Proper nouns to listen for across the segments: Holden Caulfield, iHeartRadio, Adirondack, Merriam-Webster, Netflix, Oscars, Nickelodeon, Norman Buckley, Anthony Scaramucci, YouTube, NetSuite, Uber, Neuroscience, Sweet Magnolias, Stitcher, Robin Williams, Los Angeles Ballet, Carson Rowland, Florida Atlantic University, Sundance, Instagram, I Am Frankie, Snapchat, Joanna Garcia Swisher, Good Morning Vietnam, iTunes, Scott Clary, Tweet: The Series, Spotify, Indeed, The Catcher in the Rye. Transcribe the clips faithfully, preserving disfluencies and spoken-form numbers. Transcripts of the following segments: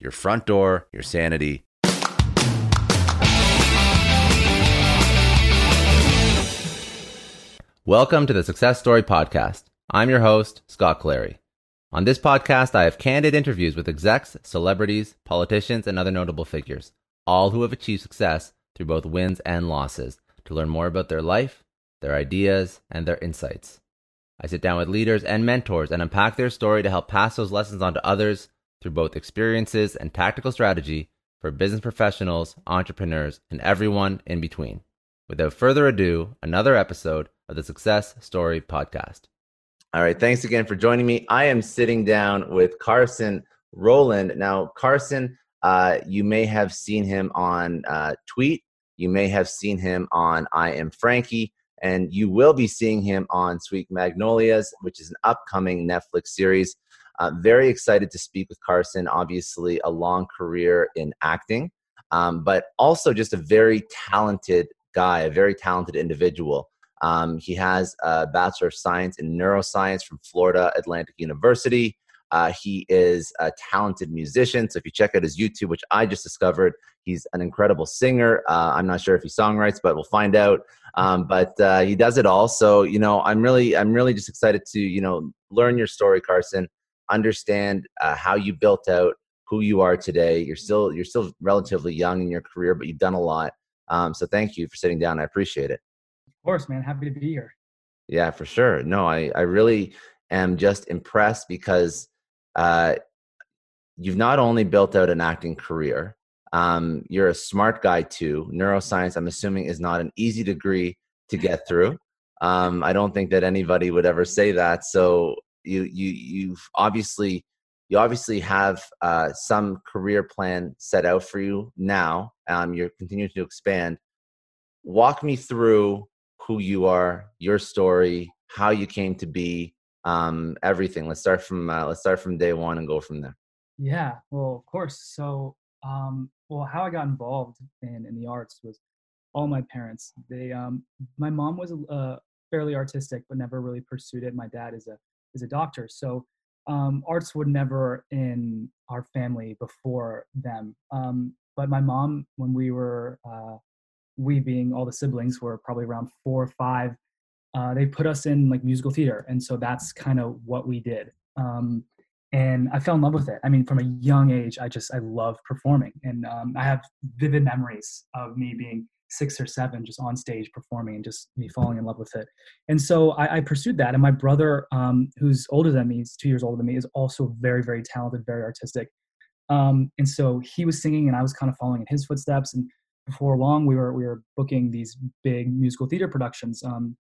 Your front door, your sanity. Welcome to the Success Story Podcast. I'm your host, Scott Clary. On this podcast, I have candid interviews with execs, celebrities, politicians, and other notable figures, all who have achieved success through both wins and losses, to learn more about their life, their ideas, and their insights. I sit down with leaders and mentors and unpack their story to help pass those lessons on to others, through both experiences and tactical strategy for business professionals, entrepreneurs, and everyone in between. Without further ado, another episode of the Success Story Podcast. All right, thanks again for joining me. I am sitting down with Carson Rowland. Now, Carson, uh, you may have seen him on uh, Tweet. You may have seen him on I Am Frankie. And you will be seeing him on Sweet Magnolias, which is an upcoming Netflix series. Uh, very excited to speak with Carson, obviously a long career in acting, um, but also just a very talented guy, a very talented individual. Um, he has a Bachelor of Science in Neuroscience from Florida Atlantic University. Uh, he is a talented musician. So if you check out his YouTube, which I just discovered, he's an incredible singer. Uh, I'm not sure if he songwrites, but we'll find out. Um, but uh, he does it all. So, you know, I'm really, I'm really just excited to, you know, learn your story, Carson. Understand uh, how you built out who you are today. You're still you're still relatively young in your career, but you've done a lot. Um, so thank you for sitting down. I appreciate it. Of course, man. Happy to be here. Yeah, for sure. No, I, I really am just impressed because uh, you've not only built out an acting career, um, you're a smart guy too. Neuroscience, I'm assuming, is not an easy degree to get through. Um, I don't think that anybody would ever say that. So You you you've obviously you obviously have uh, some career plan set out for you now. Um, you're continuing to expand. Walk me through who you are, your story, how you came to be, um, everything. Let's start from uh, let's start from day one and go from there. Yeah, well, of course. So, um, well, how I got involved in, in the arts was all my parents. They, um, my mom was uh, fairly artistic, but never really pursued it. My dad is a is a doctor. So um, arts were never in our family before them. Um, but my mom, when we were, uh, we being all the siblings were probably around four or five, uh, they put us in like musical theater. And so that's kind of what we did. Um, and I fell in love with it. I mean, from a young age, I just, I love performing. And um, I have vivid memories of me being six or seven, just on stage performing and just me falling in love with it. And so I, I pursued that. And my brother, um, who's older than me, he's two years older than me, is also very, very talented, very artistic. Um, and so he was singing and I was kind of following in his footsteps. And before long, we were we were booking these big musical theater productions um,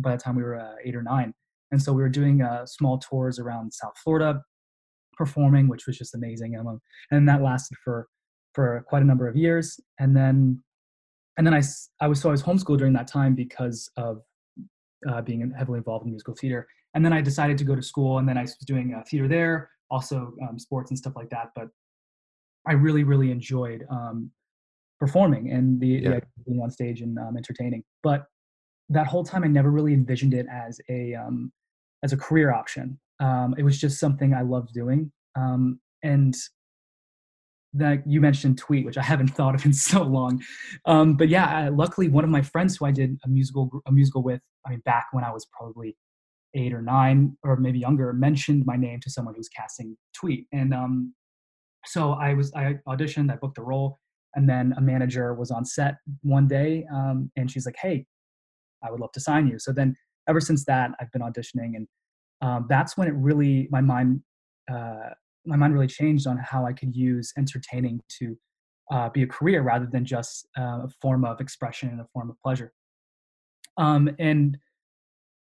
by the time we were uh, eight or nine. And so we were doing uh, small tours around South Florida, performing, which was just amazing. And, um, and that lasted for, for quite a number of years. And then And then I, I was so I was homeschooled during that time because of uh, being heavily involved in musical theater. And then I decided to go to school, and then I was doing uh, theater there, also um, sports and stuff like that. But I really, really enjoyed um, performing and the, yeah. the being on stage and um, entertaining. But that whole time, I never really envisioned it as a um, as a career option. Um, it was just something I loved doing, um, and. That you mentioned Tweet, which I haven't thought of in so long. Um, but yeah, I, luckily one of my friends who I did a musical a musical with, I mean, back when I was probably eight or nine or maybe younger, mentioned my name to someone who was casting Tweet. And um, so I was I auditioned, I booked the role, and then a manager was on set one day um, and she's like, hey, I would love to sign you. So then ever since that, I've been auditioning, and um, that's when it really, my mind, uh, my mind really changed on how I could use entertaining to uh, be a career rather than just uh, a form of expression and a form of pleasure. Um, and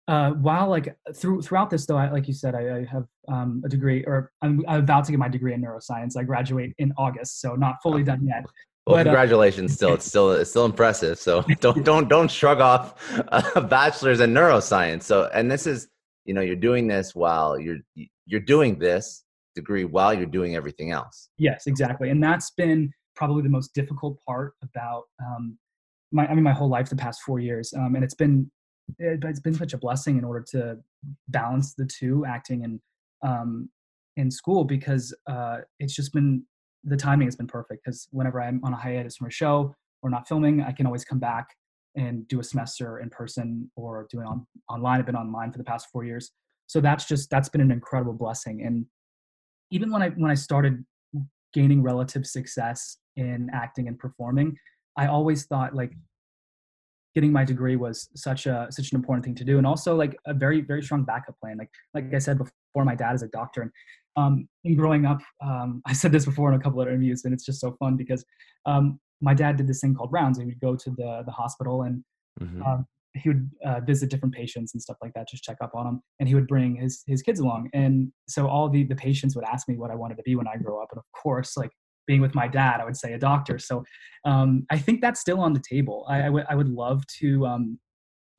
uh, while like through, throughout this though, I, like you said, I, I have um, a degree, or I'm, I'm about to get my degree in neuroscience. I graduate in August, so not fully done yet. Well, but, congratulations! Uh, still, it's still it's still impressive. So don't don't don't shrug off a bachelor's in neuroscience. So, and this is, you know, you're doing this while you're you're doing this degree while you're doing everything else. Yes, exactly. And that's been probably the most difficult part about um, my I mean my whole life, the past four years. Um, and it's been it, it's been such a blessing in order to balance the two, acting and um, in school, because uh, it's just been. The timing has been perfect, because whenever I'm on a hiatus from a show or not filming, I can always come back and do a semester in person or do it on, online. I've been online for the past four years. So that's just, that's been an incredible blessing. And even when I, when I started gaining relative success in acting and performing, I always thought like getting my degree was such a, such an important thing to do. And also like a very, very strong backup plan. Like, like I said before, my dad is a doctor, and Um, and growing up, um, I said this before in a couple of interviews, and it's just so fun because um, my dad did this thing called rounds. He would go to the the hospital, and mm-hmm. um, he would uh, visit different patients and stuff like that, just check up on them. And he would bring his his kids along, and so all the the patients would ask me what I wanted to be when I grow up. And of course, like being with my dad, I would say a doctor. So um, I think that's still on the table. I, I would I would love to. Um,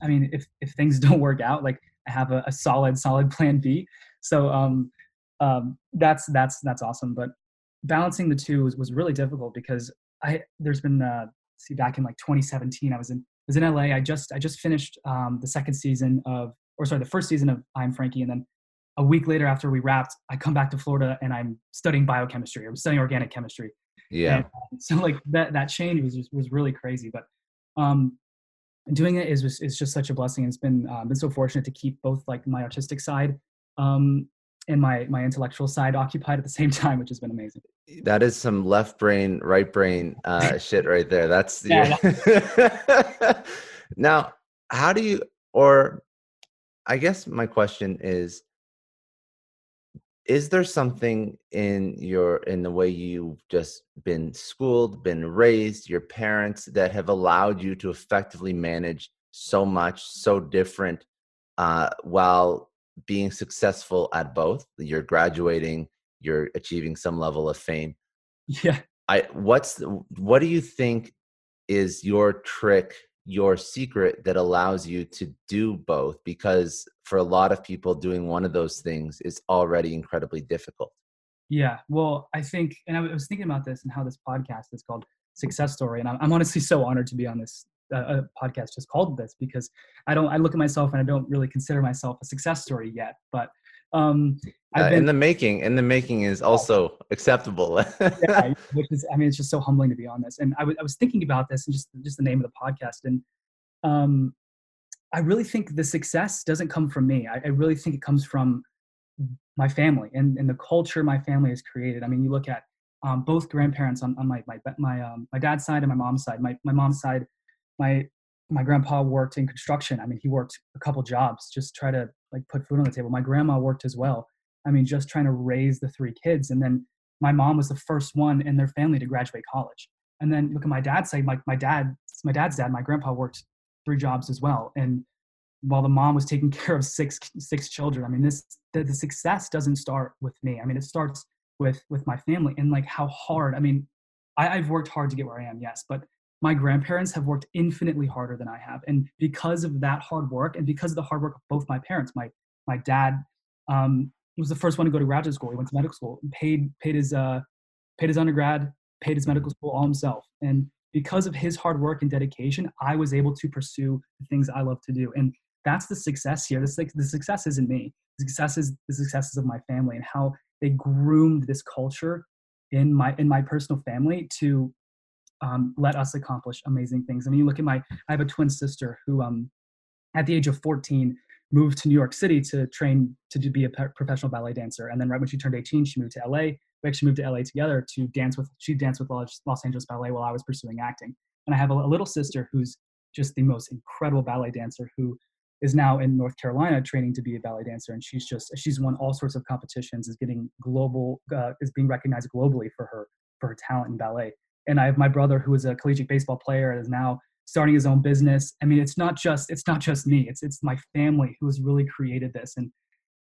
I mean, if if things don't work out, like I have a, a solid solid plan B. So. Um, Um, that's, that's, that's awesome. But balancing the two was, was really difficult because I, there's been, uh, see back in like twenty seventeen, I was in, I was in L A. I just, I just finished, um, the second season of, or sorry, the first season of I Am Frankie. And then a week later after we wrapped, I come back to Florida and I'm studying biochemistry. I was studying organic chemistry. Yeah. And, um, so like that, that change was just, was really crazy, but, um, doing it is, is just such a blessing. And it's been, uh, been so fortunate to keep both like my artistic side, um, and my my intellectual side occupied at the same time, which has been amazing. That is some left brain, right brain uh, shit right there. That's the yeah, yeah. Now, how do you, or I guess my question is, is there something in your, in the way you've just been schooled, been raised, your parents, that have allowed you to effectively manage so much, so different, uh, while being successful at both? You're graduating, you're achieving some level of fame. Yeah. I, what's, what do you think is your trick, your secret that allows you to do both? Because for a lot of people, doing one of those things is already incredibly difficult. Yeah. Well, I think, and I was thinking about this and how this podcast is called Success Story. And I'm, I'm honestly so honored to be on this a podcast just called this, because I don't, I look at myself and I don't really consider myself a success story yet, but um, I've uh, been in the making, and the making is also acceptable. Yeah, which is, I mean, it's just so humbling to be on this. And I, w- I was thinking about this and just, just the name of the podcast. And um, I really think the success doesn't come from me. I, I really think it comes from my family and, and the culture my family has created. I mean, you look at um, both grandparents on, on my, my, my, um, my dad's side and my mom's side, my, my mom's side, My my grandpa worked in construction. I mean, he worked a couple jobs just try to like put food on the table. My grandma worked as well. I mean, just trying to raise the three kids. And then my mom was the first one in their family to graduate college. And then look at my dad's side. Like my, my dad, my dad's dad, my grandpa worked three jobs as well. And while the mom was taking care of six six children, I mean, this the, the success doesn't start with me. I mean, it starts with with my family and like how hard. I mean, I, I've worked hard to get where I am, yes, but my grandparents have worked infinitely harder than I have. And because of that hard work and because of the hard work of both my parents, my my dad um, was the first one to go to graduate school. He went to medical school, paid paid his uh, paid his undergrad, paid his medical school all himself. And because of his hard work and dedication, I was able to pursue the things I love to do. And that's the success here. The, the success isn't me. The success is the successes of my family and how they groomed this culture in my in my personal family to Um, let us accomplish amazing things. I mean, you look at my, I have a twin sister who um, at the age of fourteen moved to New York City to train to do, be a pe- professional ballet dancer. And then right when she turned eighteen, she moved to L A. We actually moved to L A together to dance with, she danced with Los, Los Angeles Ballet while I was pursuing acting. And I have a, a little sister who's just the most incredible ballet dancer who is now in North Carolina training to be a ballet dancer. And she's just, she's won all sorts of competitions, is getting global, uh, is being recognized globally for her, for her talent in ballet. And I have my brother who is a collegiate baseball player and is now starting his own business. I mean, it's not just, it's not just me, it's, it's my family who has really created this. And,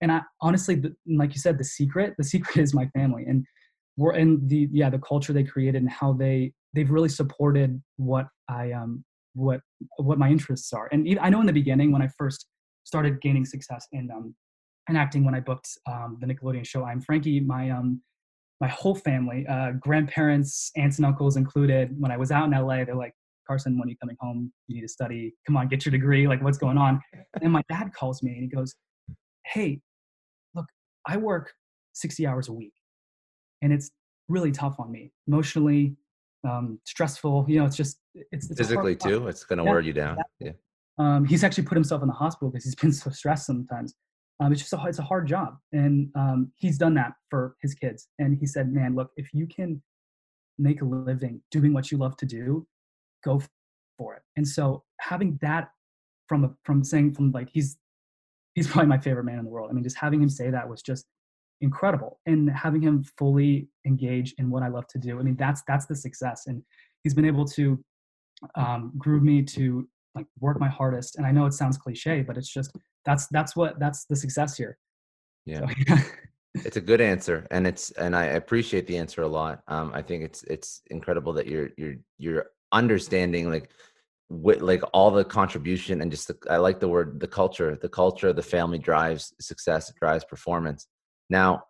and I honestly, the, like you said, the secret, the secret is my family, and we're in the, yeah, the culture they created and how they, they've really supported what I, um, what, what my interests are. And even, I know in the beginning when I first started gaining success in, um, in acting, when I booked, um, the Nickelodeon show, I Am Frankie, my, um, my whole family, uh, grandparents, aunts and uncles included, when I was out in L A, they're like, "Carson, when are you coming home? You need to study. Come on, get your degree. Like, what's going on?" And my dad calls me and he goes, "Hey, look, I work sixty hours a week and it's really tough on me emotionally, um, stressful, you know, it's just, it's, it's physically too. It's going to wear you down." Yeah. Um, he's actually put himself in the hospital because he's been so stressed sometimes. Um, it's just a, it's a hard job. And, um, he's done that for his kids. And he said, "Man, look, if you can make a living doing what you love to do, go for it." And so having that from, a, from saying from like, he's, he's probably my favorite man in the world. I mean, just having him say that was just incredible, and having him fully engage in what I love to do. I mean, that's, that's the success. And he's been able to, um, groove me to like work my hardest. And I know it sounds cliche, but it's just, that's, that's what, that's the success here. Yeah. So. It's a good answer. And it's, and I appreciate the answer a lot. Um, I think it's, it's incredible that you're, you're, you're understanding like with like all the contribution and just the, I like the word, the culture, the culture of the family drives success, drives performance. Now,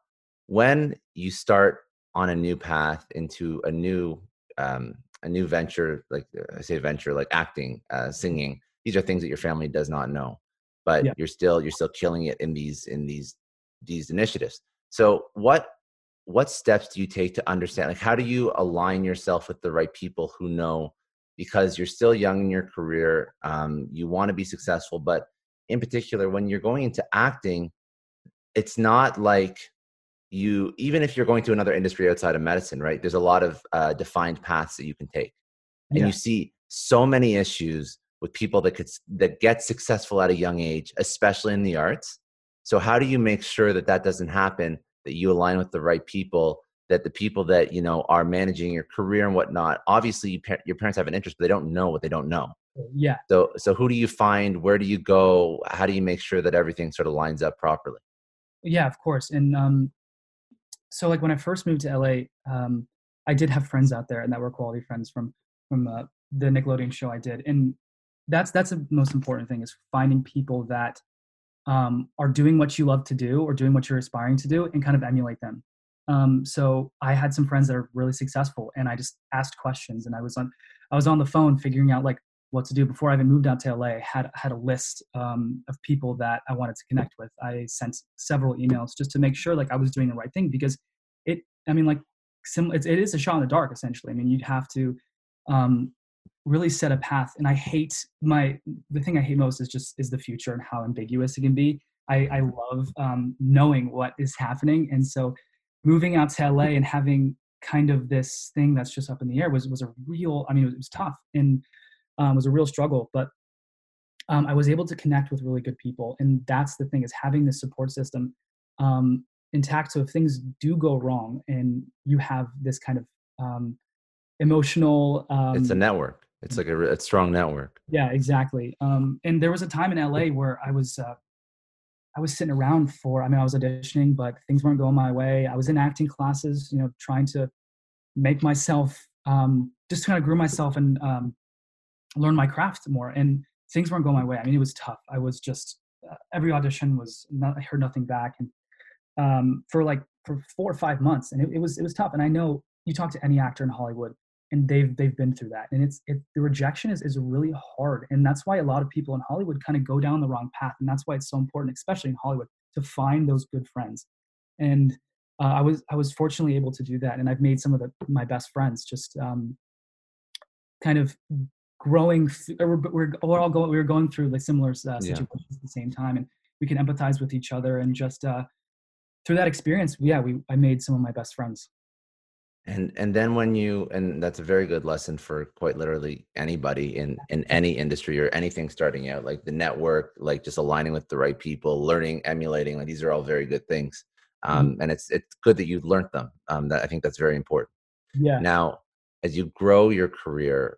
when you start on a new path into a new, um, a new venture, like I say venture, like acting, uh, singing, these are things that your family does not know, but yeah. you're still, you're still killing it in these, in these, these initiatives. So what, what steps do you take to understand, like, how do you align yourself with the right people who know, because you're still young in your career, um, you want to be successful, but in particular, when you're going into acting, it's not like you, even if you're going to another industry outside of medicine, right? There's a lot of uh, defined paths that you can take. And yeah. you see so many issues with people that could, that get successful at a young age, especially in the arts. So how do you make sure that that doesn't happen, that you align with the right people, that the people that, you know, are managing your career and whatnot, obviously you, your parents have an interest, but they don't know what they don't know. Yeah. So, so who do you find, where do you go? How do you make sure that everything sort of lines up properly? Yeah, of course. And, um, so like when I first moved to L A, um, I did have friends out there and that were quality friends from, from, uh, the Nickelodeon show I did. And that's, that's the most important thing, is finding people that, um, are doing what you love to do or doing what you're aspiring to do and kind of emulate them. Um, so I had some friends that are really successful and I just asked questions, and I was on, I was on the phone figuring out like what to do. Before I even moved out to L A, I had, had a list, um, of people that I wanted to connect with. I sent several emails just to make sure like I was doing the right thing, because it, I mean, like sim- it's, it is a shot in the dark, essentially. I mean, you'd have to, um, really set a path. And I hate my, the thing I hate most is just, is the future and how ambiguous it can be. I, I love, um, knowing what is happening. And so moving out to L A and having kind of this thing that's just up in the air was, was a real, I mean, it was, it was tough and, um, was a real struggle, but, um, I was able to connect with really good people. And that's the thing, is having this support system, um, intact. So if things do go wrong and you have this kind of, um, emotional, um, it's a network. It's like a, a strong network. Yeah, exactly. Um, and there was a time in L A where I was, uh, I was sitting around for, I mean, I was auditioning, but things weren't going my way. I was in acting classes, you know, trying to make myself, um, just kind of grow myself and, um, learn my craft more, and things weren't going my way. I mean, it was tough. I was just, uh, every audition was not, I heard nothing back. And, um, for like, for four or five months and it, it was, it was tough. And I know you talk to any actor in Hollywood, and they've, they've been through that. And it's, it, the rejection is, is really hard. And that's why a lot of people in Hollywood kind of go down the wrong path. And that's why it's so important, especially in Hollywood, to find those good friends. And uh, I was, I was fortunately able to do that. And I've made some of the, my best friends just um, kind of growing. Th- we're, we're, we're all going, we were going through like similar uh, situations yeah. at the same time, and we can empathize with each other. And just uh, through that experience, yeah, we, I made some of my best friends. And and then when you, and that's a very good lesson for quite literally anybody in, in any industry or anything starting out, like the network, like just aligning with the right people, learning, emulating, like these are all very good things. Um, mm-hmm. And it's it's good that you've learned them. Um, that I think that's very important. Yeah. Now, as you grow your career,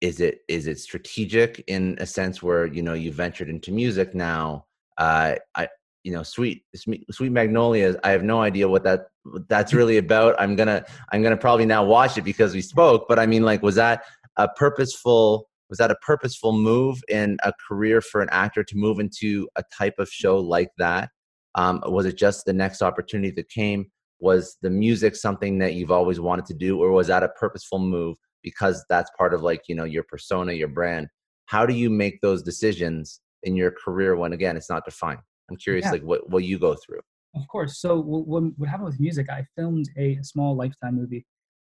is it is it strategic in a sense where, you know, you ventured into music now? Uh, I you know, Sweet Sweet Magnolias, I have no idea what that that's really about. I'm gonna I'm gonna probably now watch it because we spoke. But I mean, like, was that a purposeful was that a purposeful move in a career for an actor to move into a type of show like that? Um, was it just the next opportunity that came? Was the music something that you've always wanted to do, or was that a purposeful move because that's part of, like, you know, your persona, your brand? How do you make those decisions in your career when, again, it's not defined? I'm curious, yeah. like what, what you go through. Of course. So what, what happened with music, I filmed a small Lifetime movie.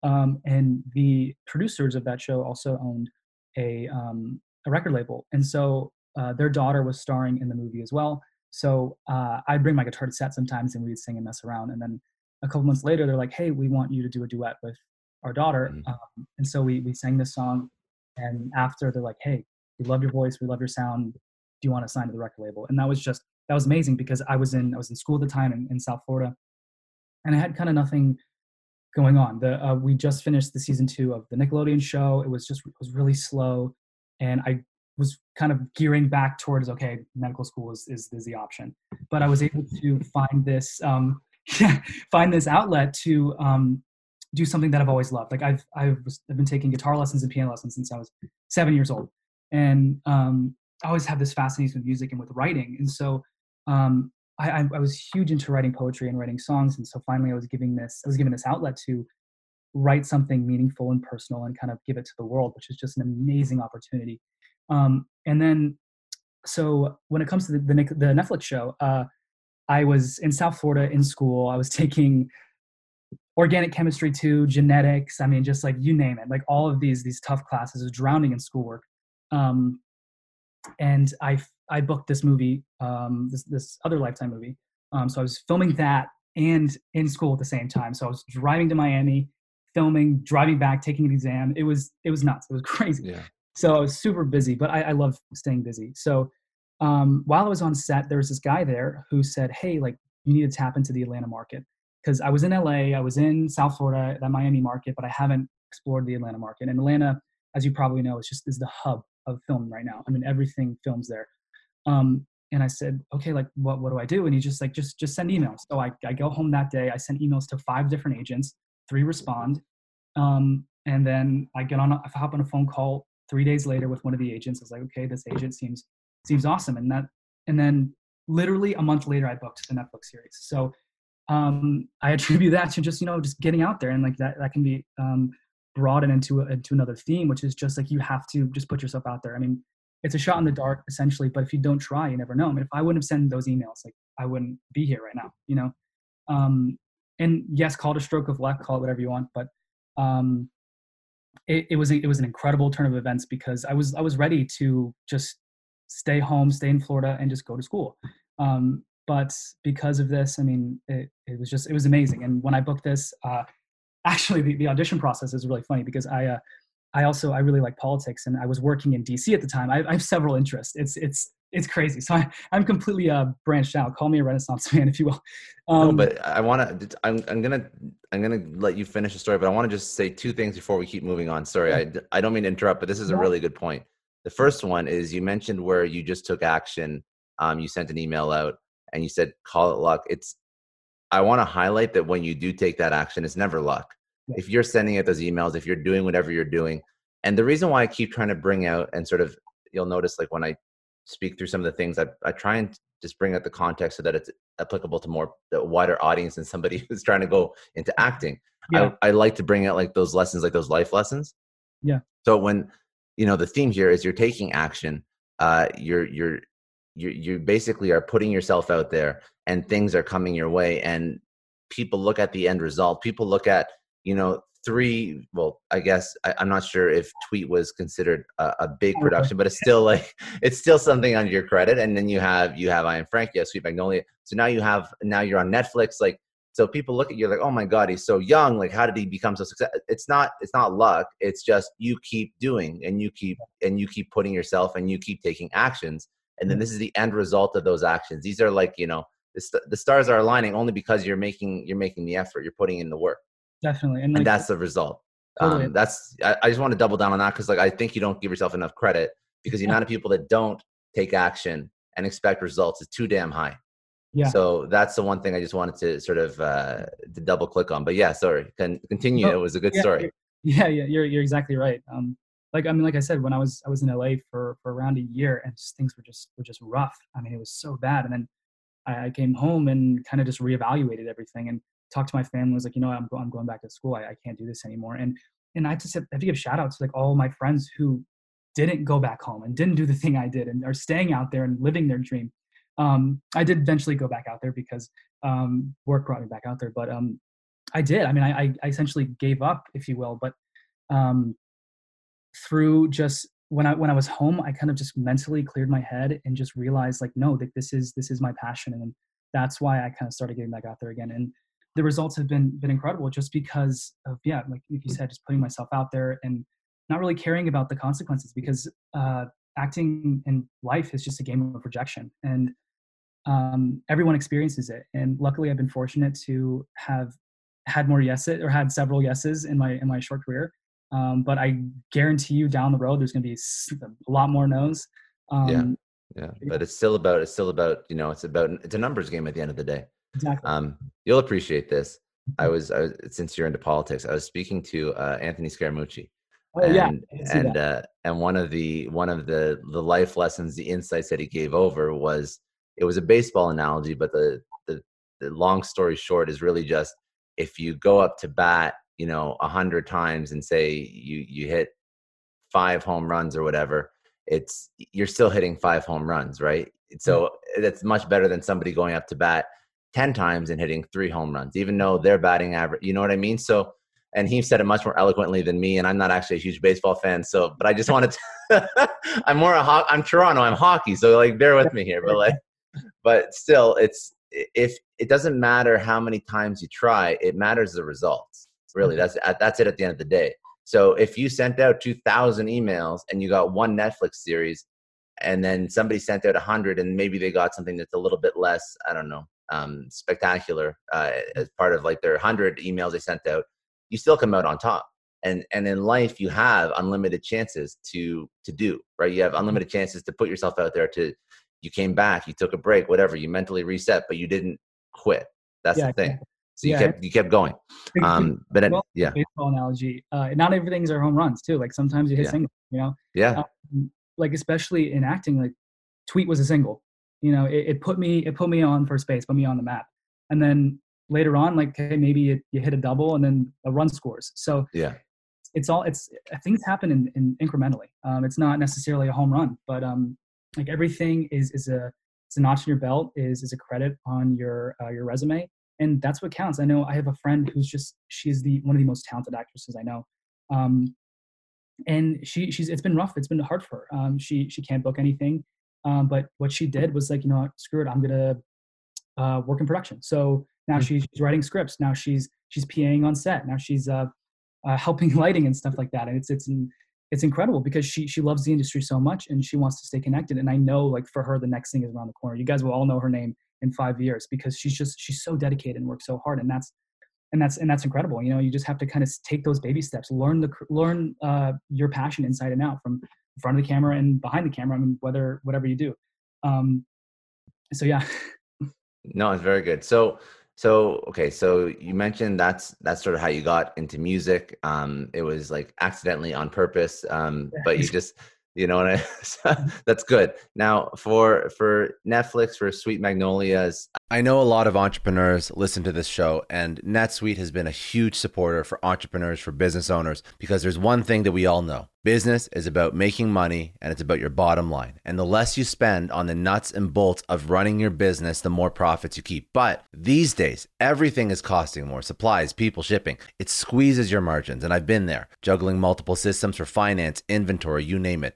Um, and the producers of that show also owned a, um, a record label. And so uh, their daughter was starring in the movie as well. So uh, I'd bring my guitar to set sometimes and we'd sing and mess around. And then a couple months later, they're like, hey, we want you to do a duet with our daughter. Mm-hmm. Um, and so we we sang this song. And after, they're like, hey, we love your voice. We love your sound. Do you want to sign to the record label? And that was just, that was amazing because I was in I was in school at the time in, in South Florida, and I had kind of nothing going on. The uh, we just finished the season two of the Nickelodeon show. It was just it was really slow, and I was kind of gearing back towards, okay, medical school is is, is the option. But I was able to find this um, find this outlet to um, do something that I've always loved. Like I've I've, was, I've been taking guitar lessons and piano lessons since I was seven years old, and um, I always have this fascination with music and with writing, and so. Um, I, I was huge into writing poetry and writing songs. And so finally I was giving this, I was given this outlet to write something meaningful and personal and kind of give it to the world, which is just an amazing opportunity. Um, and then, so when it comes to the, the, the Netflix show, uh, I was in South Florida in school. I was taking organic chemistry too, genetics. I mean, just like you name it, like all of these, these tough classes, was drowning in schoolwork. Um, and I I booked this movie, um, this, this other Lifetime movie. Um, so I was filming that and in school at the same time. So I was driving to Miami, filming, driving back, taking an exam. It was, it was nuts. It was crazy. Yeah. So I was super busy, but I, I love staying busy. So um, while I was on set, there was this guy there who said, hey, like, you need to tap into the Atlanta market. Cause I was in L A, I was in South Florida, that Miami market, but I haven't explored the Atlanta market. And Atlanta, as you probably know, is just, is the hub of film right now. I mean, everything films there. Um, and I said, okay, like, what, what do I do? And he's just like, just, just send emails. So I, I go home that day. I sent emails to five different agents, three respond. Um, and then I get on, a, I hop on a phone call three days later with one of the agents. I was like, okay, this agent seems, seems awesome. And that, and then literally a month later, I booked the Netflix series. So, um, I attribute that to just, you know, just getting out there, and like that, that can be, um, broadened into, a, into another theme, which is just like, you have to just put yourself out there. I mean, it's a shot in the dark, essentially. But if you don't try, you never know. I mean, if I wouldn't have sent those emails, like, I wouldn't be here right now, you know? Um, and yes, call it a stroke of luck, call it whatever you want. But um, it, it was a, it was an incredible turn of events because I was I was ready to just stay home, stay in Florida, and just go to school. Um, but because of this, I mean, it, it was just, it was amazing. And when I booked this, uh, actually, the, the audition process is really funny because I, uh, I also, I really like politics, and I was working in D C at the time. I, I have several interests. It's, it's, it's crazy. So I, I'm completely uh, branched out. Call me a Renaissance man, if you will. Um, no, but I want to, I'm, I'm going to, I'm going to let you finish the story, but I want to just say two things before we keep moving on. Sorry. I, I don't mean to interrupt, but this is a really good point. The first one is you mentioned where you just took action. Um, you sent an email out and you said, call it luck. It's, I want to highlight that when you do take that action, it's never luck. If you're sending out those emails, if you're doing whatever you're doing. And the reason why I keep trying to bring out and sort of, you'll notice like when I speak through some of the things, I, I try and just bring out the context so that it's applicable to more the wider audience than somebody who's trying to go into acting. Yeah. I, I like to bring out like those lessons, like those life lessons. Yeah. So when, you know, the theme here is you're taking action, uh, you're, you're, you're, you basically are putting yourself out there and things are coming your way, and people look at the end result. People look at, you know, three, well, I guess, I, I'm not sure if Tweet was considered a, a big production, but it's still like, it's still something under your credit. And then you have, you have I Am Frankie, Sweet Magnolia. So now you have, now you're on Netflix. Like So people look at you like, oh my God, he's so young. Like, how did he become so successful? It's not, it's not luck. It's just, you keep doing and you keep, and you keep putting yourself and you keep taking actions. And then this is the end result of those actions. These are like, you know, the, st- the stars are aligning only because you're making, you're making the effort, you're putting in the work. Definitely. And, like, and that's the result. Totally. Um, that's, I, I just want to double down on that. Cause like, I think you don't give yourself enough credit because the amount of people that don't take action and expect results is too damn high. Yeah. So that's the one thing I just wanted to sort of uh, to double click on. But yeah, sorry, can continue. Oh, it was a good yeah, story. Yeah, yeah, you're you're exactly right. Um, like I mean, like I said, when I was I was in L A for, for around a year, and just, things were just were just rough. I mean, it was so bad. And then I, I came home and kind of just reevaluated everything and talked to my family. I was like, you know, I'm I'm going back to school. I, I can't do this anymore. And and I just have, I have to give shout outs to like all my friends who didn't go back home and didn't do the thing I did and are staying out there and living their dream. Um, I did eventually go back out there because, um, work brought me back out there, but, um, I did, I mean, I, I, I essentially gave up, if you will, but, um, through just when I, when I was home, I kind of just mentally cleared my head and just realized like, no, that this is, this is my passion. And that's why I kind of started getting back out there again. And the results have been, been incredible just because of, yeah, like you said, just putting myself out there and not really caring about the consequences because, uh, acting in life is just a game of rejection, and um, everyone experiences it. And luckily, I've been fortunate to have had more yeses or had several yeses in my in my short career. Um, but I guarantee you, down the road, there's going to be a lot more no's. Um, yeah, yeah. But it's still about it's still about you know it's about it's a numbers game at the end of the day. Exactly. Um, you'll appreciate this. I was, I was since you're into politics, I was speaking to uh, Anthony Scaramucci. Oh, and yeah, and uh, and one of the one of the the life lessons, the insights that he gave over was it was a baseball analogy, but the, the the long story short is really just if you go up to bat, you know, a hundred times and say you you hit five home runs or whatever, it's you're still hitting five home runs, right? So mm-hmm. that's much better than somebody going up to bat ten times and hitting three home runs, even though they're batting average. You know what I mean? So. And he said it much more eloquently than me, and I'm not actually a huge baseball fan. So, but I just wanted to. I'm more a ho- I'm Toronto. I'm hockey. So, like, bear with me here. But like, but still, it's if it doesn't matter how many times you try, it matters the results. Really, that's that's it at the end of the day. So, if you sent out two thousand emails and you got one Netflix series, and then somebody sent out one hundred, and maybe they got something that's a little bit less, I don't know, um, spectacular uh, as part of like their one hundred emails they sent out. You still come out on top. And and in life, you have unlimited chances to to do, right? You have unlimited chances to put yourself out there to, you came back, you took a break, whatever, you mentally reset, but you didn't quit. That's yeah, the thing. So you yeah. kept you kept going. Um, but it, well, yeah. Baseball analogy, uh, not everything's are home runs too. Like sometimes you hit yeah. singles, you know? Yeah. Um, like, especially in acting, like Tweet was a single, you know, it, it put me, it put me on first base, put me on the map. And then later on, like, okay, maybe you, you hit a double and then a run scores. So yeah, it's all, it's things happen in, in incrementally. Um, it's not necessarily a home run, but um, like everything is, is a, it's a notch in your belt is, is a credit on your, uh, your resume. And that's what counts. I know I have a friend who's just, she's the, one of the most talented actresses I know. Um, and she, she's, it's been rough. It's been hard for her. Um, she, she can't book anything. Um, but what she did was like, you know, screw it. I'm going to uh, work in production. So now she's writing scripts. Now she's she's PAing on set. Now she's uh, uh, helping lighting and stuff like that. And it's it's it's incredible because she she loves the industry so much and she wants to stay connected. And I know like for her the next thing is around the corner. You guys will all know her name in five years because she's just she's so dedicated and works so hard. And that's and that's and that's incredible. You know, you just have to kind of take those baby steps. Learn the learn uh, your passion inside and out from in front of the camera and behind the camera. I mean, whether whatever you do. Um, so yeah. No, it's very good. So. So, okay. So you mentioned that's, that's sort of how you got into music. Um, it was like accidentally on purpose. Um, but you just, you know, what I, that's good. Now for, for Netflix, for Sweet Magnolias. I know a lot of entrepreneurs listen to this show, and NetSuite has been a huge supporter for entrepreneurs, for business owners, because there's one thing that we all know. Business is about making money, and it's about your bottom line. And the less you spend on the nuts and bolts of running your business, the more profits you keep. But these days, everything is costing more. Supplies, people, shipping. It squeezes your margins, and I've been there, juggling multiple systems for finance, inventory, you name it.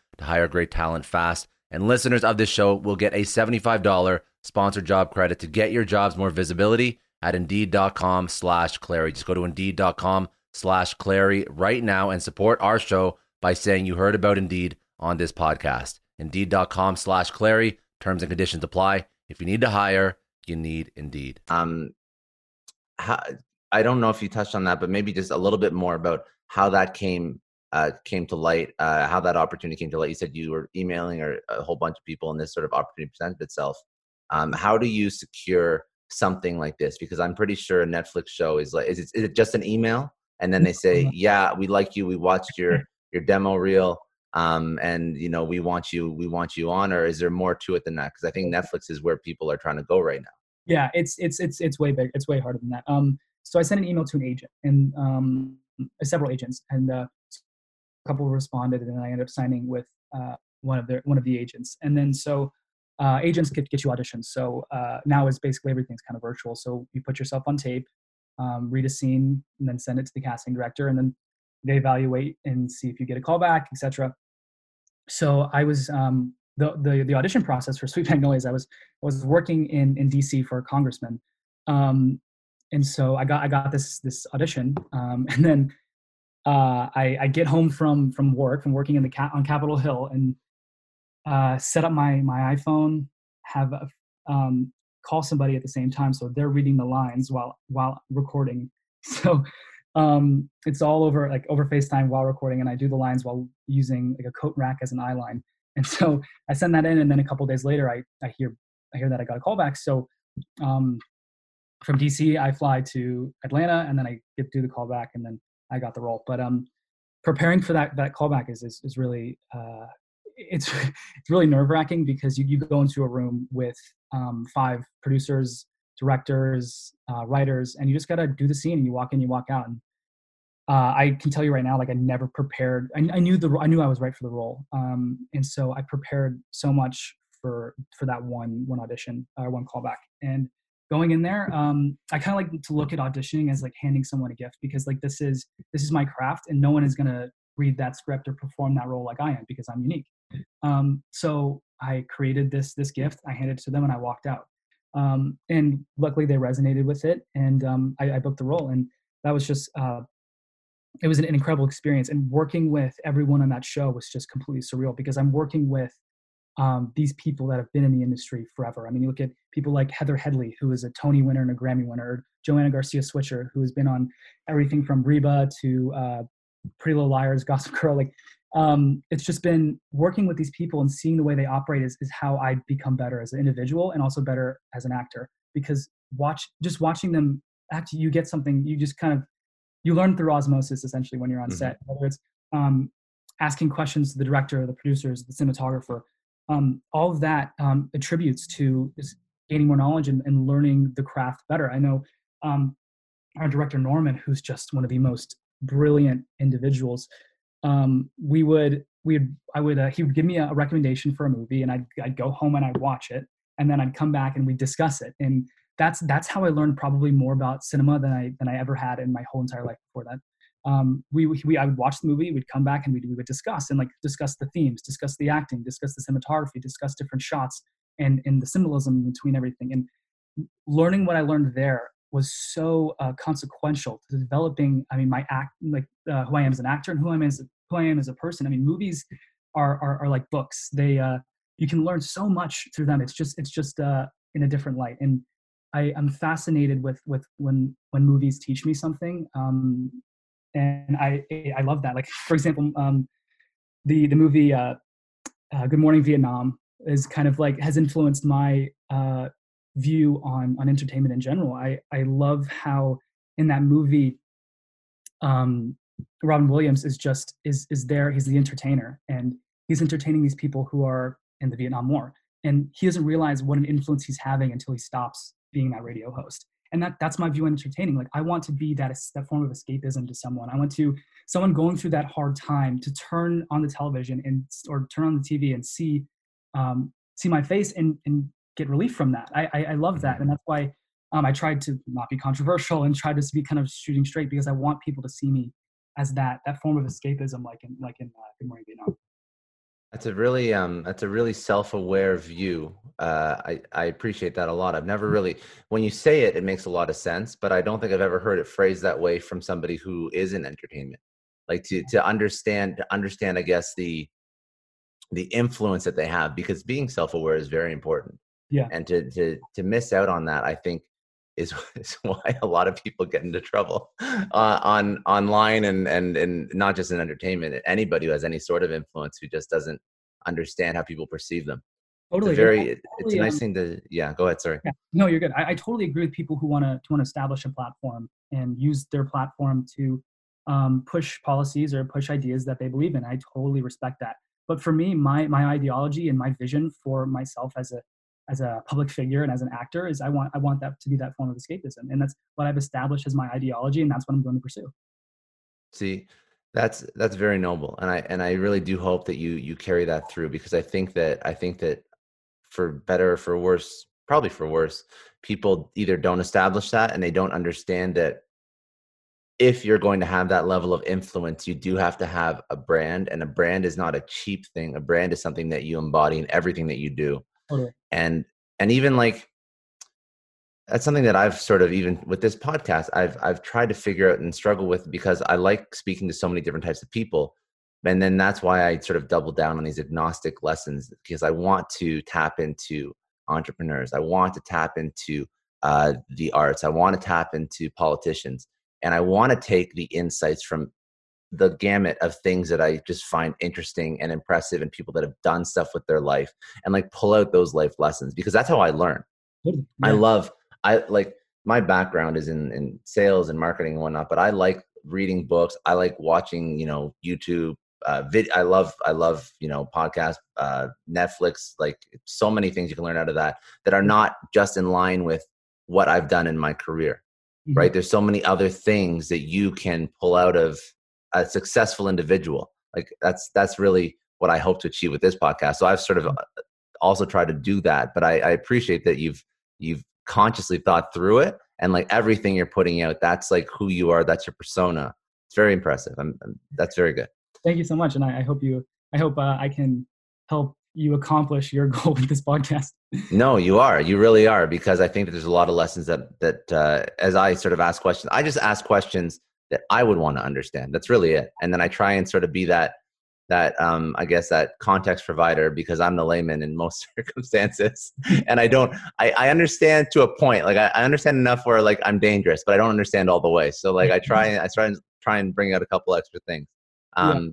to hire great talent fast. And listeners of this show will get a seventy-five dollars sponsored job credit to get your jobs more visibility at Indeed.com slash Clary. Just go to Indeed.com slash Clary right now and support our show by saying you heard about Indeed on this podcast. Indeed.com slash Clary. Terms and conditions apply. If you need to hire, you need Indeed. Um, how, I don't know if you touched on that, but maybe just a little bit more about how that came uh, came to light, uh, how that opportunity came to light. You said you were emailing or a whole bunch of people and this sort of opportunity presented itself. Um, how do you secure something like this? Because I'm pretty sure a Netflix show is like, is it, is it just an email? And then they say, yeah, we like you. We watched your your demo reel. Um, and you know, we want you, we want you on, or is there more to it than that? Cause I think Netflix is where people are trying to go right now. Yeah. It's, it's, it's, it's way bigger. It's way harder than that. Um, so I sent an email to an agent and, um, several agents, and uh, a couple responded, and then I ended up signing with, uh, one of their, one of the agents. And then, so, uh, agents could get you auditions. So, uh, now is basically everything's kind of virtual. So you put yourself on tape, um, read a scene, and then send it to the casting director, and then they evaluate and see if you get a call back, et cetera. So I was, um, the, the, the audition process for Sweet Magnolias, I was, I was working in, in D C for a congressman. Um, and so I got, I got this, this audition. Um, and then, uh, I, I get home from, from work, from working in the cat on Capitol Hill, and, uh, set up my, my iPhone, have, a, um, call somebody at the same time. So they're reading the lines while, while recording. So, um, it's all over, like over FaceTime while recording. And I do the lines while using like a coat rack as an eye line. And so I send that in. And then a couple of days later, I, I hear, I hear that I got a call back. So, um, from D C, I fly to Atlanta, and then I get do the call back, and then I got the role. But, um, preparing for that, that callback is, is, is really, uh, it's, it's really nerve wracking, because you, you go into a room with, um, five producers, directors, uh, writers, and you just got to do the scene, and you walk in, you walk out. And, uh, I can tell you right now, like I never prepared. I, I knew the, I knew I was right for the role. Um, and so I prepared so much for, for that one, one audition, uh, one callback. And going in there, um, I kind of like to look at auditioning as like handing someone a gift, because like, this is, this is my craft, and no one is going to read that script or perform that role like I am, because I'm unique. Um, so I created this, this gift, I handed it to them, and I walked out. Um, and luckily they resonated with it, and, um, I, I booked the role, and that was just, uh, it was an, an incredible experience. And working with everyone on that show was just completely surreal, because I'm working with, um, these people that have been in the industry forever. I mean, you look at people like Heather Headley, who is a Tony winner and a Grammy winner, or Joanna Garcia Swisher, who has been on everything from Reba to, uh, Pretty Little Liars, Gossip Girl. Like, um, it's just been working with these people and seeing the way they operate is, is how I become better as an individual, and also better as an actor, because watch, just watching them act, you get something, you just kind of, you learn through osmosis essentially when you're on mm-hmm. set, whether it's, um, asking questions to the director, the producers, the cinematographer, um, all of that, um, attributes to just gaining more knowledge and, and learning the craft better. I know, um, our director, Norman, who's just one of the most brilliant individuals, um, we would, we would, I would, uh, he would give me a, a recommendation for a movie, and I'd, I'd go home and I'd watch it, and then I'd come back and we'd discuss it. And that's, that's how I learned probably more about cinema than I, than I ever had in my whole entire life before that. Um, we, we, I would watch the movie, we'd come back, and we we would discuss, and like discuss the themes, discuss the acting, discuss the cinematography, discuss different shots, and, and the symbolism between everything. And learning what I learned there was so uh, consequential to developing, I mean, my act, like uh, who I am as an actor and who I am as, who I am as a person. I mean, movies are are, are like books. They, uh, you can learn so much through them. It's just, it's just uh, in a different light. And I am fascinated with, with when, when movies teach me something. Um, and I, I love that. Like, for example, um, the, the movie, uh, uh, Good Morning Vietnam, is kind of like has influenced my uh, view on on entertainment in general. I I love how in that movie, um, Robin Williams is just is is there. He's the entertainer, and he's entertaining these people who are in the Vietnam War, and he doesn't realize what an influence he's having until he stops being that radio host. And that that's my view on entertaining. Like, I want to be that, that form of escapism to someone. I want to, someone going through that hard time to turn on the television and, or turn on the T V and see, um, see my face and, and get relief from that. I, I, I love that. And that's why um, I tried to not be controversial and try to be kind of shooting straight, because I want people to see me as that, that form of escapism, like in, like in uh, Good Morning Vietnam. That's a really, um, that's a really self-aware view. Uh, I, I appreciate that a lot. I've never really, when you say it, it makes a lot of sense, but I don't think I've ever heard it phrased that way from somebody who is in entertainment. Like to, to understand, to understand, I guess, the, the influence that they have, because being self-aware is very important. Yeah. And to, to, to miss out on that, I think is, is why a lot of people get into trouble uh, on online and, and, and not just in entertainment. Anybody who has any sort of influence who just doesn't understand how people perceive them. Totally. It's a, very, yeah, totally, it's a nice um, thing to, yeah, go ahead. Sorry. Yeah. No, you're good. I, I totally agree with people who want to, to want to establish a platform and use their platform to um, push policies or push ideas that they believe in. I totally respect that. But for me, my, my ideology and my vision for myself as a, as a public figure and as an actor is I want, I want that to be that form of escapism. And that's what I've established as my ideology. And that's what I'm going to pursue. See, that's, that's very noble. And I, and I really do hope that you, you carry that through, because I think that, I think that for better or for worse, probably for worse, people either don't establish that and they don't understand that if you're going to have that level of influence, you do have to have a brand, and a brand is not a cheap thing. A brand is something that you embody in everything that you do. Totally. And, and even like, that's something that I've sort of, even with this podcast, I've, I've tried to figure out and struggle with, because I like speaking to so many different types of people. And then that's why I sort of double down on these agnostic lessons, because I want to tap into entrepreneurs. I want to tap into uh, the arts. I want to tap into politicians, and I want to take the insights from the gamut of things that I just find interesting and impressive, and people that have done stuff with their life, and like pull out those life lessons, because that's how I learn. Yeah. I love, I like, my background is in, in sales and marketing and whatnot, but I like reading books. I like watching, you know, YouTube, uh, vid. I love, I love, you know, podcasts, uh, Netflix, like so many things you can learn out of that, that are not just in line with what I've done in my career, mm-hmm. right? There's so many other things that you can pull out of a successful individual. Like that's, that's really what I hope to achieve with this podcast. So I've sort of also tried to do that, but I, I appreciate that you've, you've consciously thought through it, and like everything you're putting out, that's like who you are. That's your persona. It's very impressive. I'm, I'm that's very good. Thank you so much. And I, I hope you, I hope uh, I can help you accomplish your goal with this podcast. No, you are, you really are. Because I think that there's a lot of lessons that, that uh, as I sort of ask questions, I just ask questions that I would want to understand. That's really it. And then I try and sort of be that, that um, I guess that context provider, because I'm the layman in most circumstances. And I don't, I, I understand to a point, like I, I understand enough where like I'm dangerous, but I don't understand all the way. So like I try and I try and try and bring out a couple extra things. Um, yeah.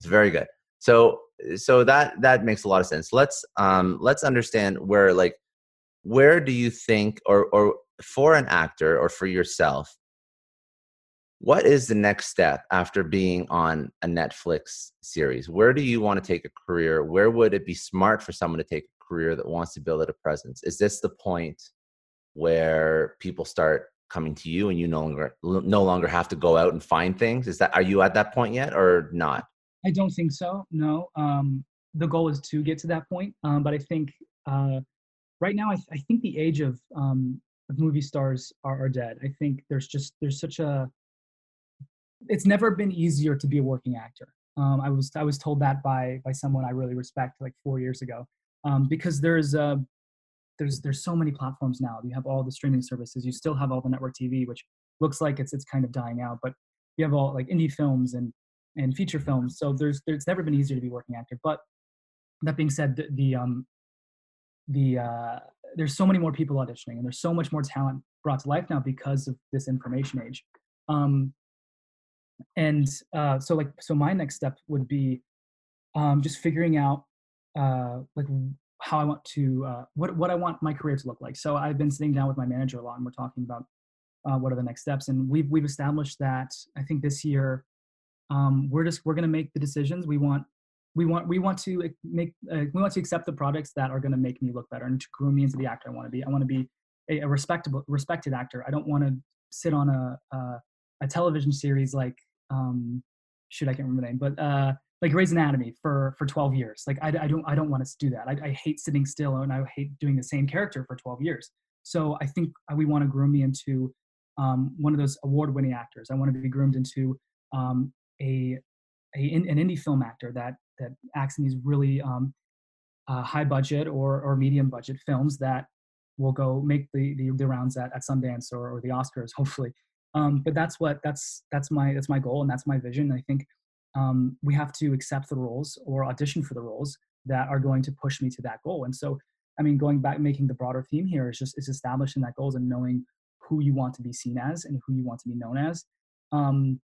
It's very good. So, so that, that makes a lot of sense. Let's, um, let's understand where, like, where do you think, or, or for an actor or for yourself, what is the next step after being on a Netflix series? Where do you want to take a career? Where would it be smart for someone to take a career that wants to build out a presence? Is this the point where people start coming to you and you no longer no longer have to go out and find things? Is that, are you at that point yet or not? I don't think so. No. Um, the goal is to get to that point. Um, but I think uh, right now, I, th- I think the age of, um, of movie stars are, are dead. I think there's just, there's such a, it's never been easier to be a working actor. Um, I was I was told that by by someone I really respect like four years ago, um, because there's uh, there's there's so many platforms now. You have all the streaming services. You still have all the network T V, which looks like it's it's kind of dying out. But you have all like indie films and and feature films. So there's there's never been easier to be a working actor. But that being said, the, the um the uh, there's so many more people auditioning, and there's so much more talent brought to life now because of this information age. Um, And uh, so like, so my next step would be um, just figuring out uh, like how I want to, uh, what, what I want my career to look like. So I've been sitting down with my manager a lot, and we're talking about uh, what are the next steps. And we've, we've established that I think this year um, we're just, we're going to make the decisions. We want, we want, we want to make, uh, we want to accept the products that are going to make me look better and to groom me into the actor I want to be. I want to be a, a respectable, respected actor. I don't want to sit on a, a, a television series like, um, shoot, I can't remember the name, but uh, like Grey's Anatomy for, for twelve years. Like I, I don't, I don't want to do that. I, I hate sitting still, and I hate doing the same character for twelve years. So I think we want to groom me into um, one of those award-winning actors. I want to be groomed into um, a, a an indie film actor that that acts in these really um, uh, high-budget or or medium-budget films that will go make the the, the rounds at, at Sundance or, or the Oscars, hopefully. Um, but that's what that's that's my that's my goal, and that's my vision. I think um, we have to accept the roles or audition for the roles that are going to push me to that goal. And so, I mean, going back, making the broader theme here is just it's establishing that goals and knowing who you want to be seen as and who you want to be known as. Um,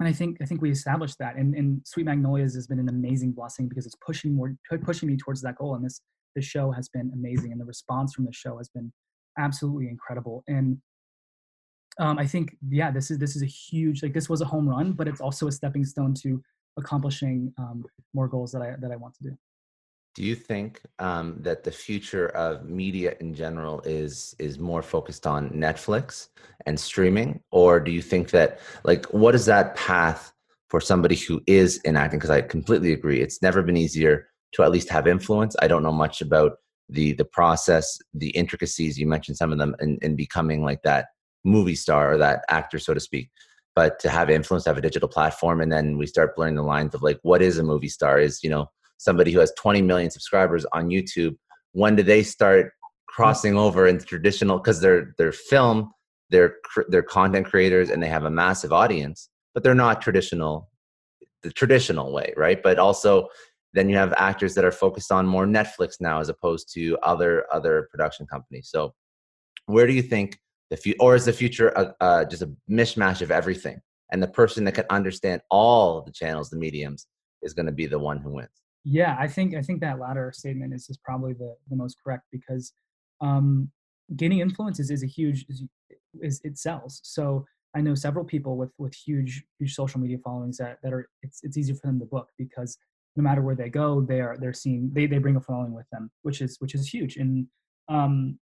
and I think I think we established that. And, and Sweet Magnolias has been an amazing blessing because it's pushing more pushing me towards that goal. And this the show has been amazing, and the response from the show has been absolutely incredible. And Um, I think, yeah, this is this is a huge, like this was a home run, but it's also a stepping stone to accomplishing um, more goals that I that I want to do. Do you think um, that the future of media in general is is more focused on Netflix and streaming, or do you think that, like, what is that path for somebody who is in acting? Because I completely agree, it's never been easier to at least have influence. I don't know much about the the process, the intricacies. You mentioned some of them in, in becoming like that movie star or that actor, so to speak, but to have influence, to have a digital platform. And then we start blurring the lines of like, what is a movie star? Is, you know, somebody who has twenty million subscribers on YouTube. When do they start crossing over into traditional? Because they're they're film, they're they're content creators, and they have a massive audience, but they're not traditional, the traditional way, right? But also, then you have actors that are focused on more Netflix now as opposed to other other production companies. So, where do you think? The fu- or is the future a, uh, just a mishmash of everything? And the person that can understand all the channels, the mediums, is going to be the one who wins. Yeah, I think I think that latter statement is, is probably the, the most correct because um, gaining influence is, is a huge is, is it sells. So I know several people with with huge huge social media followings that that are it's it's easier for them to book because no matter where they go, they are they're seen they they bring a following with them, which is which is huge. And um,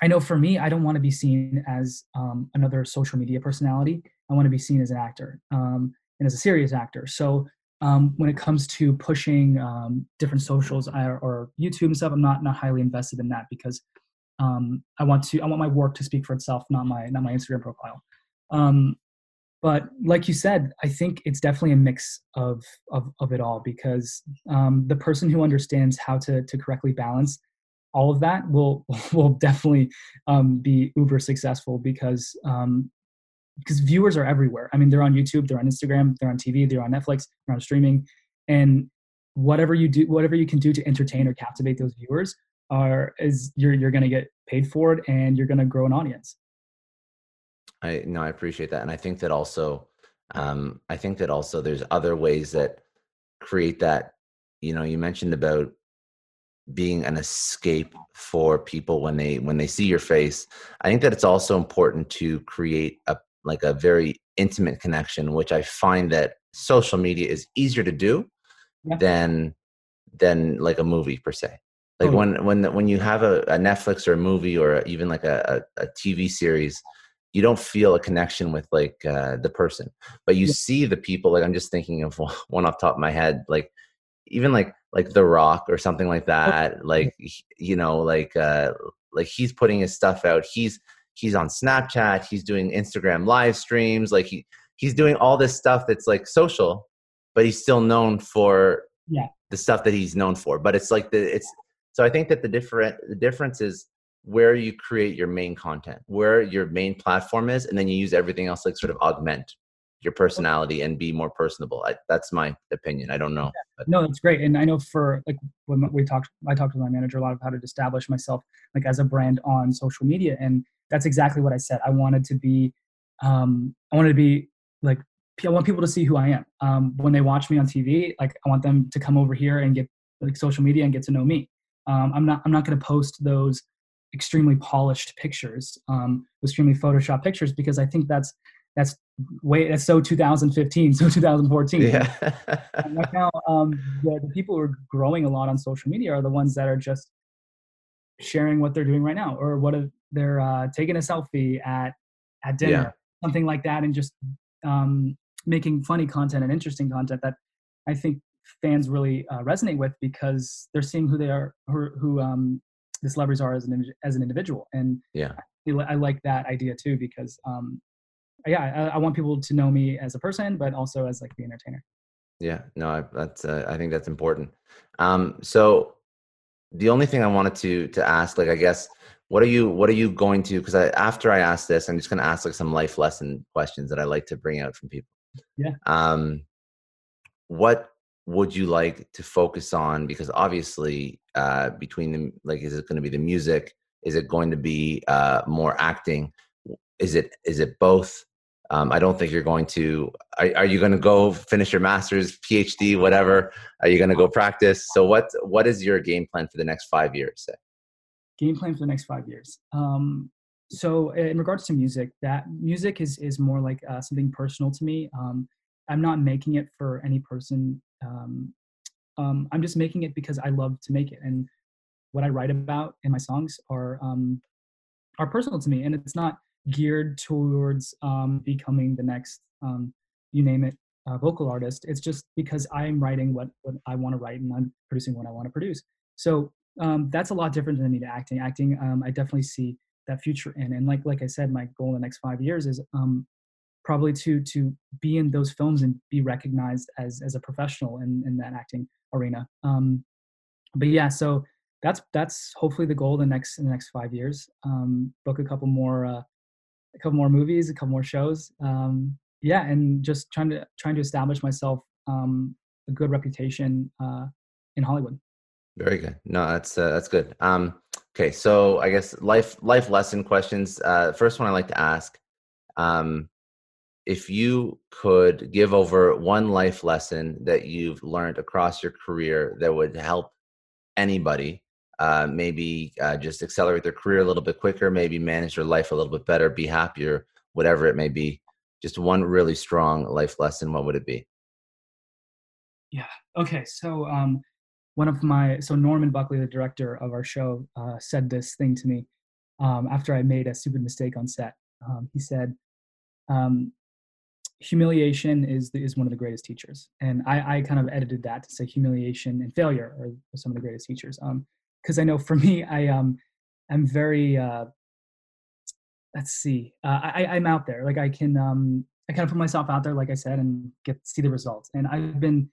I know for me, I don't want to be seen as um, another social media personality. I want to be seen as an actor um, and as a serious actor. So um, when it comes to pushing um, different socials or, or YouTube and stuff, I'm not not highly invested in that because um, I want to I want my work to speak for itself, not my not my Instagram profile. Um, but like you said, I think it's definitely a mix of of, of it all because um, the person who understands how to to correctly balance all of that will will definitely um, be uber successful because um, because viewers are everywhere. I mean, they're on YouTube, they're on Instagram, they're on T V, they're on Netflix, they're on streaming, and whatever you do, whatever you can do to entertain or captivate those viewers, are is you're you're going to get paid for it, and you're going to grow an audience. I no, I appreciate that, and I think that also, um, I think that also, there's other ways that create that. You know, you mentioned about being an escape for people when they when they see your face. I think that it's also important to create a like a very intimate connection, which I find that social media is easier to do yeah. than than like a movie per se. Like oh. when when when you have a, a Netflix or a movie or a, even like a, a T V series, you don't feel a connection with like uh, the person, but you yeah. see the people. Like I'm just thinking of one off the top of my head, like even like. like The Rock or something like that. Like, you know, like, uh, like he's putting his stuff out. He's, he's on Snapchat. He's doing Instagram live streams. Like he, he's doing all this stuff that's like social, but he's still known for yeah. the stuff that he's known for. But it's like the, it's, so I think that the different, the difference is where you create your main content, where your main platform is, and then you use everything else, like sort of augment your personality and be more personable. I, that's my opinion. I don't know. But. No, that's great. And I know for like when we talked, I talked with my manager a lot about how to establish myself like as a brand on social media. And that's exactly what I said. I wanted to be, um, I wanted to be like, I want people to see who I am. Um, when they watch me on T V, like I want them to come over here and get like social media and get to know me. Um, I'm not I'm not going to post those extremely polished pictures, um, extremely Photoshop pictures, because I think that's that's way that's so two thousand fifteen, so two thousand fourteen. Yeah. And right now, um, the, the people who are growing a lot on social media are the ones that are just sharing what they're doing right now, or what if they're uh, taking a selfie at at dinner, yeah. something like that, and just um, making funny content and interesting content that I think fans really uh, resonate with, because they're seeing who they are, who, who um, the celebrities are as an as an individual. And yeah, I, I like that idea too, because um, yeah, I, I want people to know me as a person, but also as like the entertainer. Yeah, no, I, that's uh, I think that's important. Um, so the only thing I wanted to to ask, like, I guess, what are you what are you going to? Because I, after I ask this, I'm just going to ask like some life lesson questions that I like to bring out from people. Yeah. Um, what would you like to focus on? Because obviously uh, between them, like, is it going to be the music? Is it going to be uh, more acting? Is it, is it both? Um, I don't think you're going to, are, are you going to go finish your master's, P H D, whatever? Are you going to go practice? So what, what is your game plan for the next five years? Say? Game plan for the next five years. Um, so in regards to music, that music is, is more like uh, something personal to me. Um, I'm not making it for any person. Um, um, I'm just making it because I love to make it, and what I write about in my songs are um, are personal to me, and it's not geared towards um, becoming the next um, you name it uh, vocal artist. It's just because I'm writing what, what I want to write, and I'm producing what I want to produce. So um, that's a lot different than me to acting. Acting, um, I definitely see that future in, and like like I said, my goal in the next five years is. Um, probably to to be in those films and be recognized as as a professional in, in that acting arena. Um, but yeah, so that's that's hopefully the goal the next in the next five years. Um, book a couple more uh, a couple more movies, a couple more shows. Um, yeah, and just trying to trying to establish myself um, a good reputation uh, in Hollywood. Very good. No, that's uh, that's good. Um, okay, so I guess life life lesson questions. Uh, first one I like to ask. Um, If you could give over one life lesson that you've learned across your career that would help anybody, uh, maybe uh, just accelerate their career a little bit quicker, maybe manage their life a little bit better, be happier, whatever it may be, just one really strong life lesson, what would it be? Yeah. Okay. So um, one of my, so Norman Buckley, the director of our show, uh, said this thing to me um, after I made a stupid mistake on set. Um, he said, um, humiliation is the, is one of the greatest teachers. And I, I kind of edited that to say humiliation and failure are some of the greatest teachers. Um, cause I know for me, I, um, I'm very, uh, let's see, uh, I, I'm out there. Like I can, um, I kind of put myself out there, like I said, and get see the results. And I've been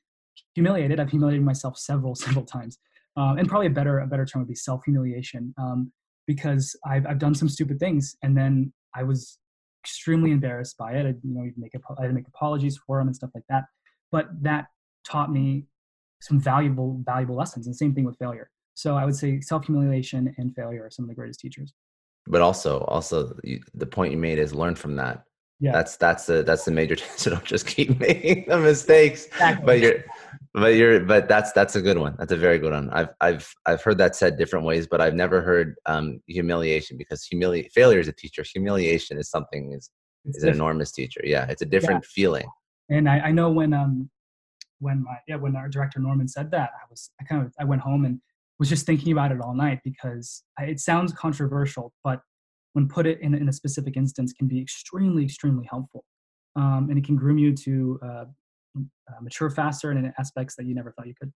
humiliated. I've humiliated myself several, several times. Um, and probably a better, a better term would be self-humiliation. Um, because I've, I've done some stupid things, and then I was extremely embarrassed by it. I, you know, you'd make I had to make apologies for them and stuff like that. But that taught me some valuable, valuable lessons. And same thing with failure. So I would say self-humiliation and failure are some of the greatest teachers. But also, also you, the point you made is learn from that. Yeah, that's that's the that's the major. So don't just keep making the mistakes. Exactly. But you're, but you're, but that's that's a good one. That's a very good one. I've I've I've heard that said different ways, but I've never heard um, humiliation, because humili- failure is a teacher. Humiliation is something is it's is an enormous teacher. Yeah, it's a different yeah. feeling. And I, I know when um when my yeah when our director Norman said that, I was I kind of I went home and was just thinking about it all night, because I, it sounds controversial, but when put it in, in a specific instance, can be extremely, extremely helpful. Um, and it can groom you to uh, uh, mature faster and in aspects that you never thought you could.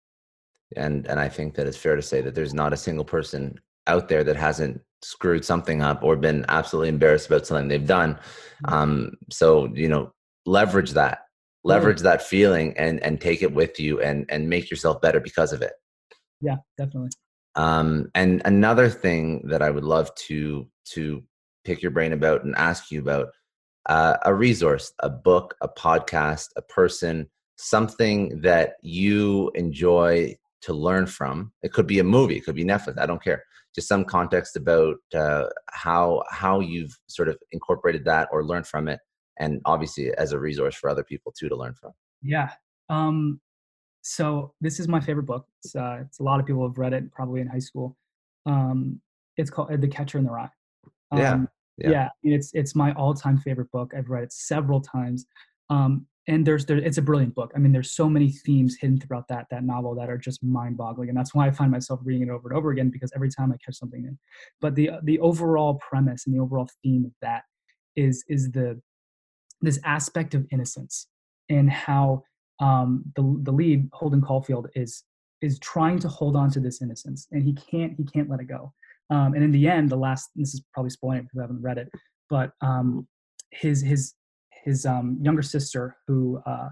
And and I think that it's fair to say that there's not a single person out there that hasn't screwed something up or been absolutely embarrassed about something they've done. Um, so, you know, leverage that, leverage yeah. that feeling and and take it with you and and make yourself better because of it. Yeah, definitely. Um, and another thing that I would love to to pick your brain about and ask you about, uh, a resource, a book, a podcast, a person, something that you enjoy to learn from. It could be a movie, it could be Netflix, I don't care. Just some context about uh, how how you've sort of incorporated that or learned from it, and obviously as a resource for other people too to learn from. Yeah. Um, So this is my favorite book. It's, uh, it's a lot of people have read it probably in high school. Um, it's called The Catcher in the Rye. Um, yeah. yeah. Yeah. It's, it's my all time favorite book. I've read it several times. Um, and there's, there, it's a brilliant book. I mean, there's so many themes hidden throughout that, that novel that are just mind boggling. And that's why I find myself reading it over and over again, because every time I catch something new. But the, the overall premise and the overall theme of that is, is the, this aspect of innocence and how, Um, the, the lead, Holden Caulfield, is is trying to hold on to this innocence, and he can't he can't let it go. Um, and in the end, the last this is probably spoiling it because I haven't read it, but um, his his his um, younger sister, who uh,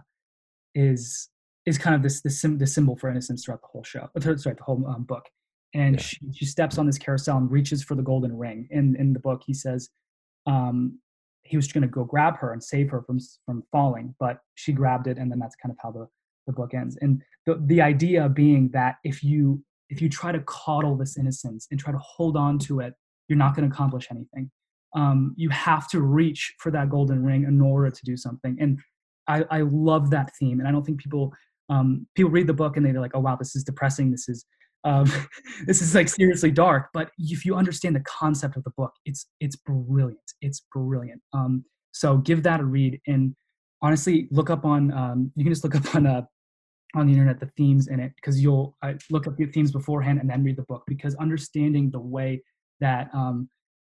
is is kind of this this sim, the symbol for innocence throughout the whole show, sorry, the whole um, book, and yeah. she, she steps on this carousel and reaches for the golden ring. In in the book, he says. Um, He was going to go grab her and save her from from falling, but she grabbed it, and then that's kind of how the, the book ends. And the the idea being that if you if you try to coddle this innocence and try to hold on to it, you're not going to accomplish anything. Um, you have to reach for that golden ring in order to do something. And I, I love that theme. And I don't think people um, people read the book and they're like, oh wow, this is depressing. This is um, this is like seriously dark, but if you understand the concept of the book, it's, it's brilliant. It's brilliant. Um, so give that a read, and honestly, look up on, um, you can just look up on, uh, on the internet, the themes in it, because you'll uh, look up the themes beforehand and then read the book, because understanding the way that, um,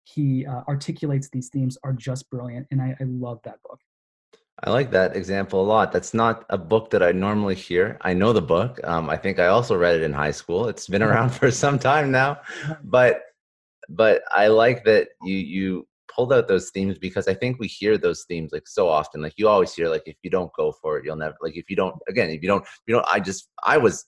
he, uh, articulates these themes are just brilliant. And I, I love that book. I like that example a lot. That's not a book that I normally hear. I know the book. Um, I think I also read it in high school. It's been around for some time now, but but I like that you you pulled out those themes, because I think we hear those themes like so often. Like you always hear, like if you don't go for it, you'll never. Like if you don't, again, if you don't, you know. I just I was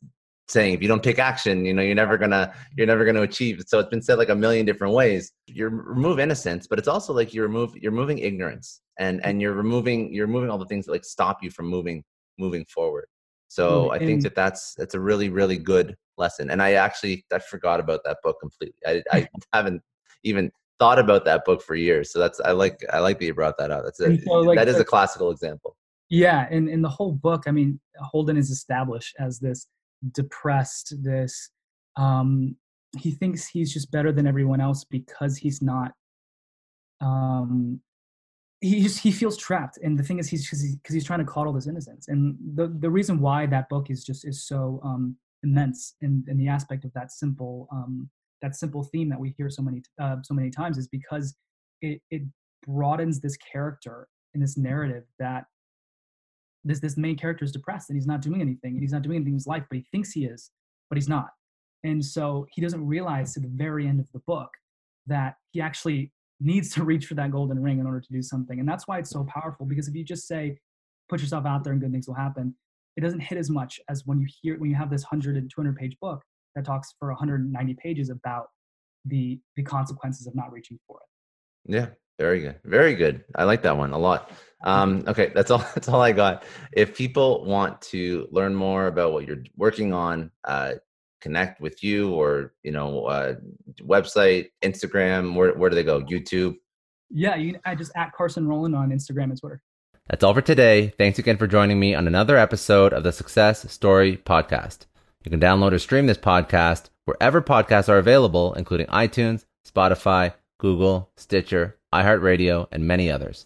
saying if you don't take action, you know, you're never gonna you're never gonna achieve. So it's been said like a million different ways. You remove innocence, but it's also like you remove you're removing ignorance. And and you're removing you're removing all the things that like stop you from moving moving forward. So and, I think that that's that's a really really good lesson. And I actually I forgot about that book completely. I, I haven't even thought about that book for years. So that's I like I like that you brought that up. That's a, so like, that is a classical example. Yeah, and in the whole book, I mean, Holden is established as this depressed, this um, he thinks he's just better than everyone else because he's not. Um, He just, he feels trapped, and the thing is, he's because he's, he's trying to coddle this innocence, and the the reason why that book is just is so um, immense, in, in the aspect of that simple um, that simple theme that we hear so many uh, so many times, is because it it broadens this character in this narrative that this this main character is depressed and he's not doing anything and he's not doing anything in his life, but he thinks he is, but he's not, and so he doesn't realize to the very end of the book that he actually needs to reach for that golden ring in order to do something. And that's why it's so powerful, because if you just say, put yourself out there and good things will happen, it doesn't hit as much as when you hear, when you have this one hundred and two hundred page book that talks for one hundred ninety pages about the, the consequences of not reaching for it. Yeah. Very good. Very good. I like that one a lot. Um, okay. That's all, that's all I got. If people want to learn more about what you're working on, uh, connect with you, or you know, uh, website, Instagram. Where where do they go? YouTube. Yeah, you, I just at Carson Rowland on Instagram and Twitter. That's all for today. Thanks again for joining me on another episode of the Success Story Podcast. You can download or stream this podcast wherever podcasts are available, including iTunes, Spotify, Google, Stitcher, iHeartRadio, and many others.